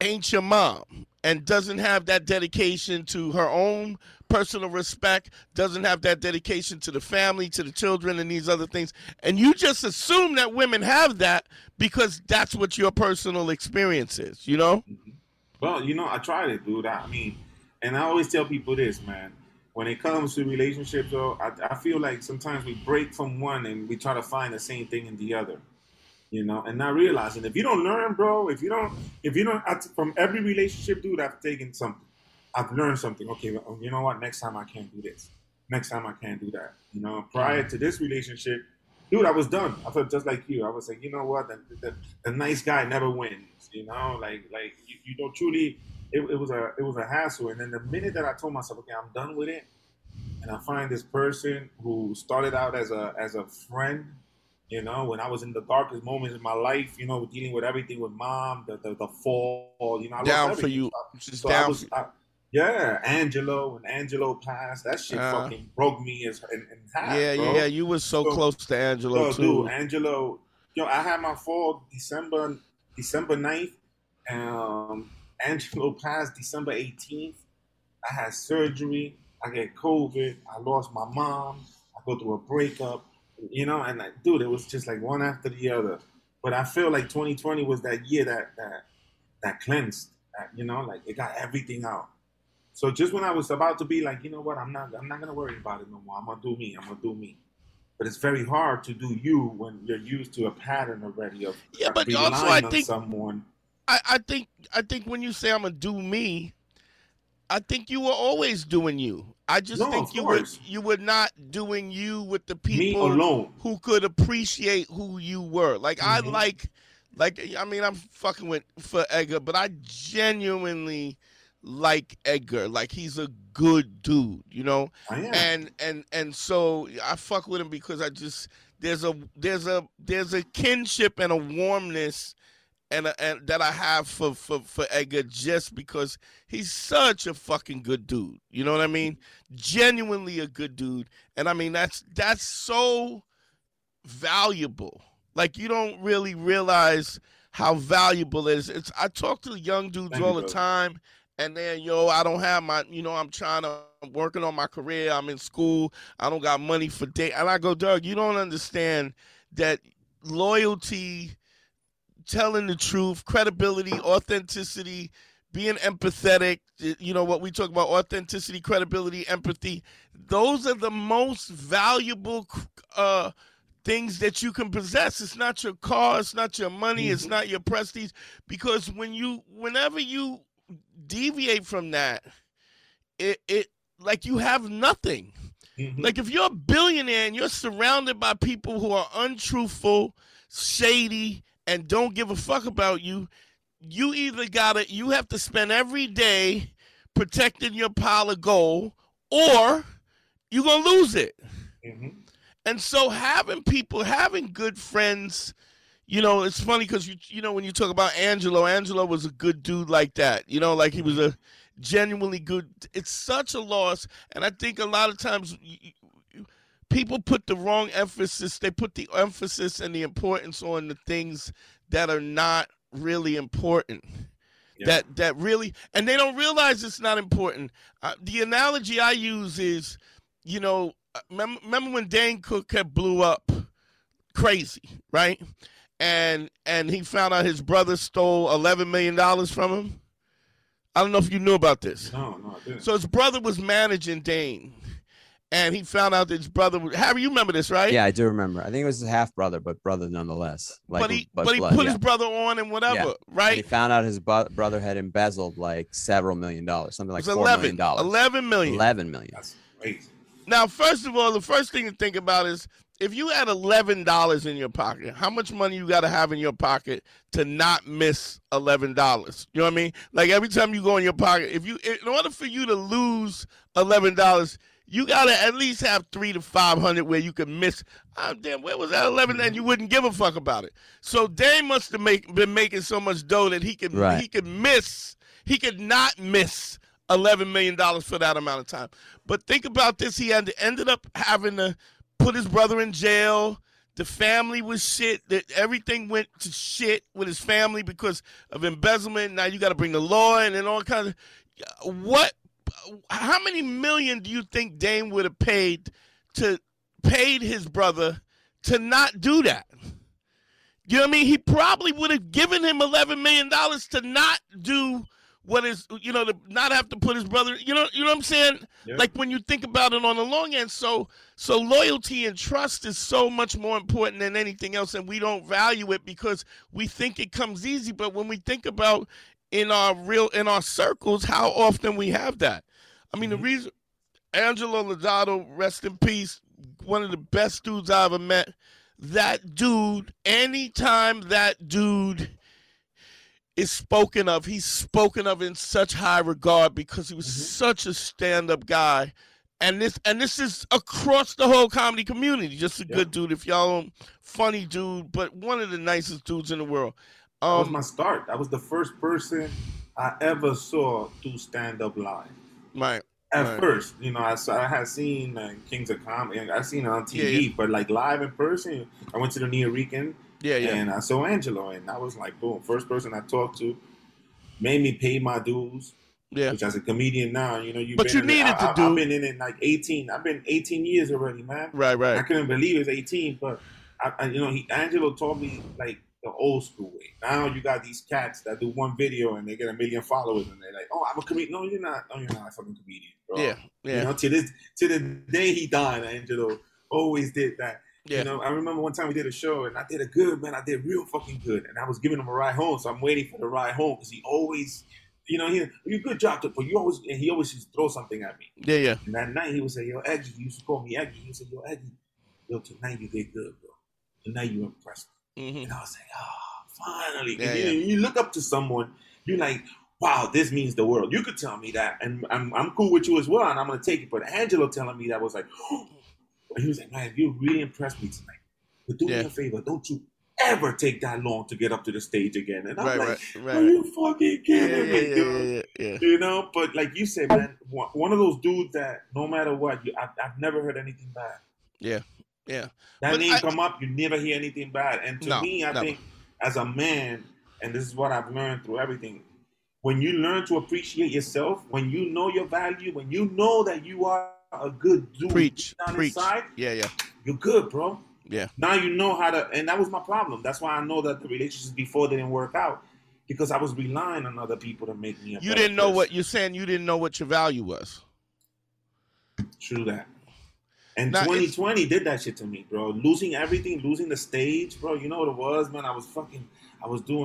ain't your mom and doesn't have that dedication to her own personal respect, doesn't have that dedication to the family, to the children, and these other things. And you just assume that women have that because that's what your personal experience is, you know? Well, you know, I tried it, dude. I mean, and I always tell people this, man. when it comes to relationships, though, I feel like sometimes we break from one and we try to find the same thing in the other, you know, and not realizing if you don't learn, bro, if you don't, from every relationship, dude, I've taken something. I've learned something. Okay, well, you know what? Next time I can't do this. Next time I can't do that. You know, prior to this relationship, dude, I was done. I felt just like you. I was like, you know what? The nice guy never wins. You know, like you don't truly. It was a hassle. And then the minute that I told myself, okay, I'm done with it, and I find this person who started out as a friend, you know, when I was in the darkest moments in my life, you know, dealing with everything with mom, the fall, you know, I down for you, just so down. Yeah, Angelo, when Angelo passed, that shit fucking broke me in half. Yeah, bro. Yeah, you was so close to Angelo too. Dude, Angelo, yo, I had my fall December 9th. Angelo passed December 18th. I had surgery. I get COVID. I lost my mom. I go through a breakup, you know, and like, dude, it was just like one after the other. But I feel like 2020 was that year that cleansed, that, you know, like it got everything out. So just when I was about to be like, you know what, I'm not gonna worry about it no more. I'm gonna do me. But it's very hard to do you when you're used to a pattern already of relying on someone. I think when you say I'm gonna do me, I think you were always doing you. I just think you were not doing you with the people alone who could appreciate who you were. Like I like I mean I'm fucking with for Edgar, but I genuinely like Edgar. Like he's a good dude, you know. I am. And so I fuck with him because I just there's a kinship and a warmness. And that I have for Edgar just because he's such a fucking good dude. You know what I mean? Genuinely a good dude. And I mean, that's so valuable. Like, you don't really realize how valuable it is. I talk to the young dudes all the time. And then, yo, I don't have my, you know, I'm working on my career. I'm in school. I don't got money for day. And I go, Doug, you don't understand that loyalty, telling the truth, credibility, authenticity, being empathetic, you know what we talk about, authenticity, credibility, empathy. Those are the most valuable things that you can possess. It's not your car, it's not your money, it's not your prestige, because whenever you deviate from that, it like you have nothing. Like if you're a billionaire and you're surrounded by people who are untruthful, shady, and don't give a fuck about you, you have to spend every day protecting your pile of gold or you're going to lose it. Mm-hmm. And so having good friends, you know, it's funny because, you know, when you talk about Angelo was a good dude like that. You know, like he was a genuinely good. It's such a loss. And I think a lot of times people put the wrong emphasis. They put the emphasis and the importance on the things that are not really important. Yeah. That really, and they don't realize it's not important. The analogy I use is, you know, remember when Dane Cook had blew up crazy, right? And he found out his brother stole $11 million from him. I don't know if you knew about this. No, I didn't. So his brother was managing Dane. And he found out that his brother, Harry, you remember this, right? Yeah, I do remember. I think it was his half brother, but brother nonetheless. Like, but he blood, put his brother on and whatever, right? And he found out his brother had embezzled like several $1 million, something like $4 million. $11 million. That's crazy. Now, first of all, the first thing to think about is if you had $11 in your pocket, how much money you got to have in your pocket to not miss $11? You know what I mean? Like every time you go in your pocket, in order for you to lose $11. You gotta at least have 300 to 500 where you could miss. Damn, where was that 11? And you wouldn't give a fuck about it. So Dane must have been making so much dough that he could not miss $11 million for that amount of time. But think about this: he ended up having to put his brother in jail. The family was shit. Everything went to shit with his family because of embezzlement. Now you got to bring the law in and all kinds of what. How many million do you think Dane would have paid his brother to not do that? You know what I mean? He probably would have given him $11 million to not do what is, you know, to not have to put his brother, you know what I'm saying? Yeah. Like when you think about it on the long end. So loyalty and trust is so much more important than anything else. And we don't value it because we think it comes easy. But when we think about in our circles, how often we have that. I mean, the reason Angelo Lozado, rest in peace, one of the best dudes I ever met. That dude, anytime that dude is spoken of, he's spoken of in such high regard because he was such a stand-up guy. And this is across the whole comedy community. Just a good dude, if y'all don't, funny dude, but one of the nicest dudes in the world. That was my start. I was the first person I ever saw do stand-up live. Right. At first, you know, I had seen Kings of Comedy. I seen it on TV, but like live in person, I went to the Nicarican. And I saw Angelo, and I was like, boom, first person I talked to, made me pay my dues. Yeah. Which as a comedian now, you know, I've been in it like 18. I've been 18 years already, man. Right. I couldn't believe it's 18, but Angelo taught me like the old school way. Now you got these cats that do one video and they get 1 million followers and they're like, "Oh, I'm a comedian." No, you're not. No, you're not a fucking comedian, bro. Yeah. You know, to the day he died, Angelo always did that. Yeah. You know, I remember one time we did a show and I did a good, man. I did real fucking good, and I was giving him a ride home, so I'm waiting for the ride home because he always, you know, you good job, but he always just throw something at me. Yeah. And that night he would say, "Yo, Eggy," he used to call me Eggy. He said, "Yo, Eggy, yo, tonight you did good, bro. Tonight you impressed." And I was like, oh, finally. You look up to someone, you're like, wow, this means the world. You could tell me that, and I'm cool with you as well, and I'm going to take it. But Angelo telling me that was like, oh. He was like, man, you really impressed me tonight. But do me a favor, don't you ever take that long to get up to the stage again. And I'm are you fucking kidding me, dude? Yeah. You know, but like you said, man, one of those dudes that no matter what, I've never heard anything bad. Yeah. Yeah, that name come up, you never hear anything bad. And to me, I think as a man, and this is what I've learned through everything, when you learn to appreciate yourself, when you know your value, when you know that you are a good dude, preach. Inside, you're good, bro. Yeah. Now you know how to, and that was my problem. That's why I know that the relationships before didn't work out because I was relying on other people to make me a better person. You didn't know what your value was. True that. And 2020 did that shit to me, bro. Losing everything, losing the stage, bro. You know what it was, man? I was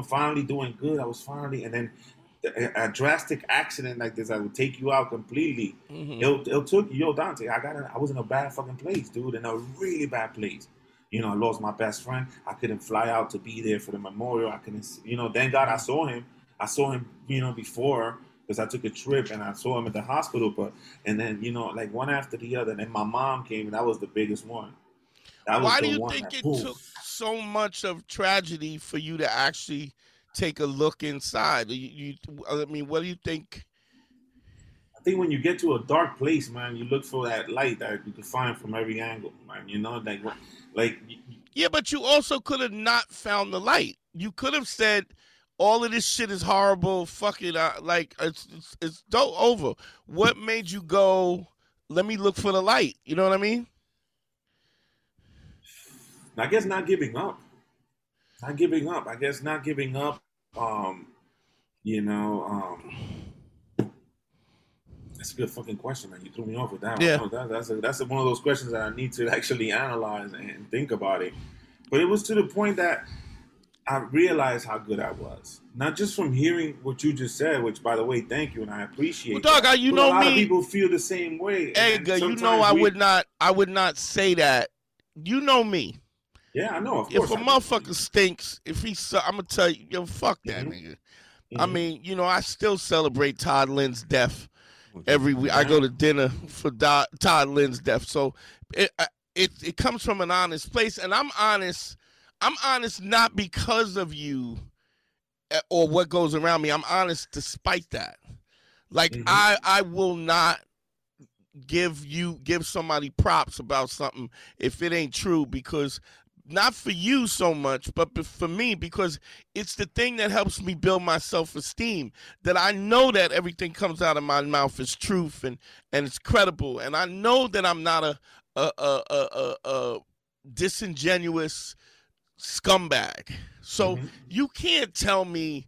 finally doing good. And then a drastic accident like this, I would take you out completely. It took you, yo, Dante, I was in a bad fucking place, dude. In a really bad place. You know, I lost my best friend. I couldn't fly out to be there for the memorial. I couldn't, you know, thank God I saw him. I saw him, you know, before. Because I took a trip and I saw him at the hospital, and then you know, like one after the other, and then my mom came, and that was the biggest one. Why do you think it took so much of tragedy for you to actually take a look inside? I mean, what do you think? I think when you get to a dark place, man, you look for that light that you can find from every angle, man. You know, like. Yeah, but you also could have not found the light. You could have said, all of this shit is horrible. Fuck it. It's over. What made you go, let me look for the light? You know what I mean? I guess not giving up. That's a good fucking question, man. You threw me off with that one. Yeah. That's one of those questions that I need to actually analyze and think about it. But it was to the point that I realized how good I was, not just from hearing what you just said, which, by the way, thank you, and I appreciate. Well, dog, you know me. A lot of people feel the same way. Edgar, you know, I would not say that. You know me. Yeah, I know. Of course, if a motherfucker stinks, I'm gonna tell you, yo, fuck that nigga. I mean, you know, I still celebrate Todd Lynn's death every week. I go to dinner for Todd Lynn's death, so it comes from an honest place, and I'm honest. I'm honest not because of you or what goes around me. I'm honest despite that. Like I will not give somebody props about something if it ain't true, because not for you so much, but for me, because it's the thing that helps me build my self-esteem, that I know that everything comes out of my mouth is truth and it's credible. And I know that I'm not a disingenuous scumbag. So you can't tell me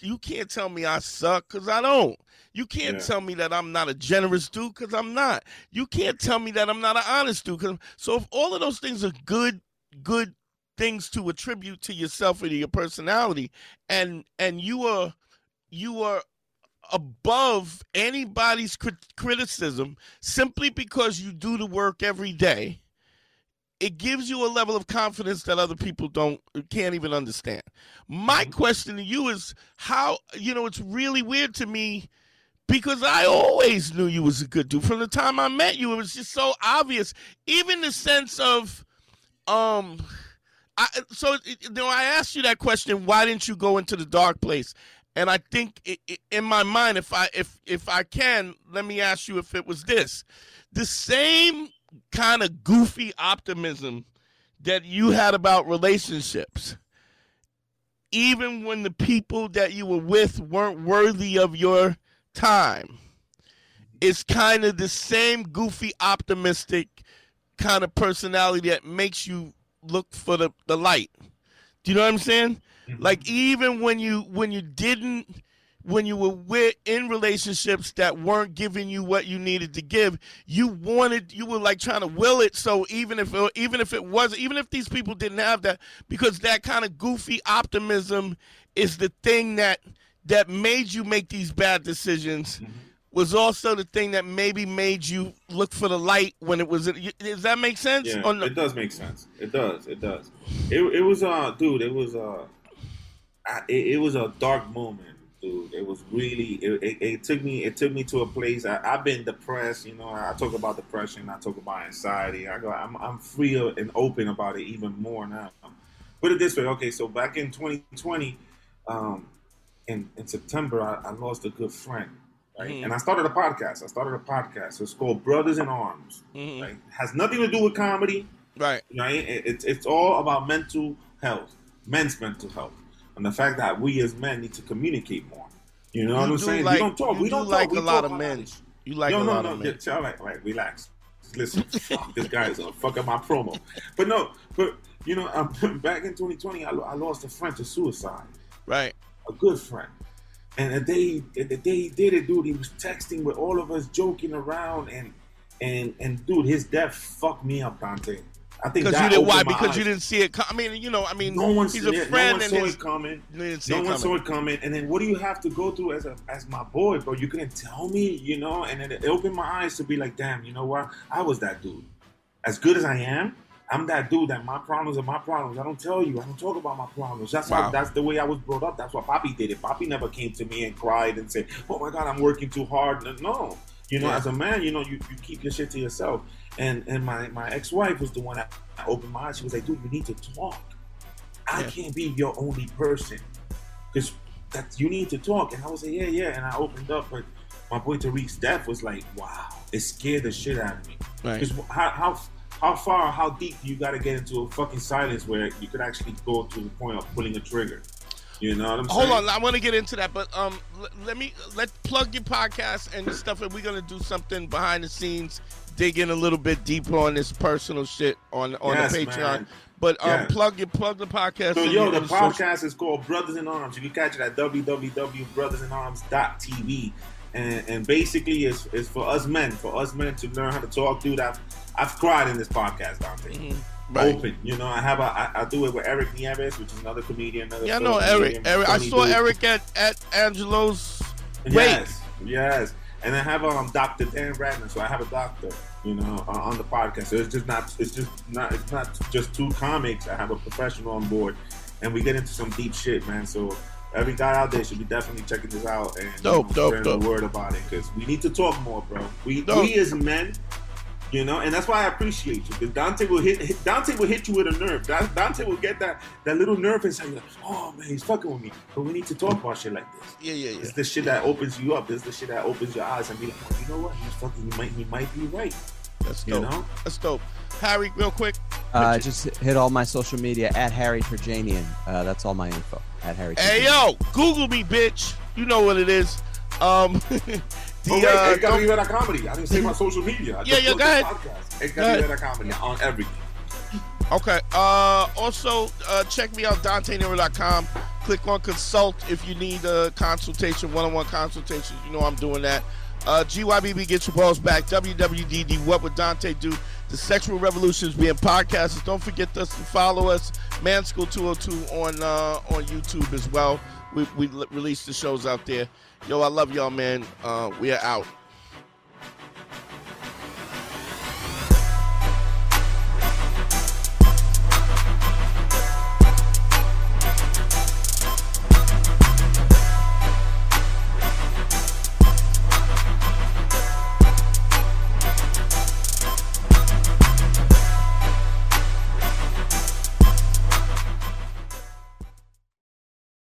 you can't tell me I suck, because I don't. You can't tell me that I'm not a generous dude, because I'm not. You can't tell me that I'm not an honest dude. So if all of those things are good things to attribute to yourself or to your personality, and you are above anybody's criticism simply because you do the work every day, it gives you a level of confidence that other people can't even understand. My question to you is how, it's really weird to me, because I always knew you was a good dude. From the time I met you, it was just so obvious, even the sense of, I asked you that question, why didn't you go into the dark place? And I think in my mind, if I can, let me ask you if it was this, the same kind of goofy optimism that you had about relationships, even when the people that you were with weren't worthy of your time, it's kind of the same goofy, optimistic kind of personality that makes you look for the light. Do you know what I'm saying? Like, even when you were in relationships that weren't giving you what you needed to give, you were like trying to will it. So even if these people didn't have that, because that kind of goofy optimism is the thing that made you make these bad decisions, was also the thing that maybe made you look for the light when it was. Does that make sense? Yeah, no? It does make sense. It does. It was a dark moment. Dude, it was really. It took me to a place. I've been depressed. I talk about depression. I talk about anxiety. I'm free and open about it even more now. Put it this way. Okay, so back in 2020, in September, I lost a good friend, right? Mm-hmm. And I started a podcast. It's called Brothers in Arms. Mm-hmm. Right? It has nothing to do with comedy. Right. It's all about mental health, men's mental health. And the fact that we as men need to communicate more. You know what I'm saying? We don't talk. We don't like a lot of men. You like a lot of men. No, like, relax. Listen, this guy is gonna fuck up my promo. But no, back in 2020, I lost a friend to suicide. Right. A good friend. And the day he did it, dude, he was texting with all of us, joking around, and dude, his death fucked me up, Dante. I think because you didn't see it coming. I mean, no one saw it coming. And then what do you have to go through as my boy, bro? You couldn't tell me, and then it opened my eyes to be like, damn, you know what? I was that dude. As good as I am, I'm that dude that my problems are my problems. I don't tell you. I don't talk about my problems. That's the way I was brought up. That's what Papi did. Papi never came to me and cried and said, oh my God, I'm working too hard. No. As a man, you keep your shit to yourself. And my ex-wife was the one that opened my eyes. She was like, dude, you need to talk. I can't be your only person. Because you need to talk. And I was like, yeah. And I opened up. But my boy Tariq's death was like, wow. It scared the shit out of me. Because how far, how deep you got to get into a fucking silence where you could actually go to the point of pulling a trigger? You know what I'm saying? Hold on, I want to get into that, but let's plug your podcast and your stuff, and we're gonna do something behind the scenes, dig in a little bit deeper on this personal shit on the Patreon. Man. But plug the podcast. So the podcast is called Brothers in Arms. You can catch it at www.brothersinarms.tv, and basically it's for us men to learn how to talk. Dude, I've cried in this podcast, Dante. Mm-hmm. Right. Open, I do it with Eric Nieves, which is another comedian. Eric. I saw dude. Eric at Angelo's. Yes. And I have Dr. Dan Bradman, so I have a doctor, on the podcast. So it's not just two comics. I have a professional on board, and we get into some deep shit, man. So every guy out there should be definitely checking this out and spreading the word about it, because we need to talk more, bro. We as men. And that's why I appreciate you, because Dante will hit you with a nerve. Dante will get that little nerve inside you, like, oh man, he's fucking with me. But we need to talk about shit like this. Yeah. It's the shit that opens you up. This is the shit that opens your eyes and be like, oh, you know what? He's fucking. He might be right. That's dope. That's dope. Harry, real quick. Just hit all my social media at Harry Perjanian. That's all my info at Harry. Hey yo, Google me, bitch. You know what it is. Edgar Rivera Comedy. I didn't say my social media. Go ahead. Edgar Rivera Comedy on everything. Okay. Also, check me out, DanteNero.com. Click on consult if you need a consultation, one-on-one consultations. You know I'm doing that. GYBB, Get Your Balls Back. WWDD, What Would Dante Do? The Sexual Revolution is being podcasted. Don't forget to follow us, Manschool202 on YouTube as well. We release the shows out there. Yo, I love y'all, man. We are out.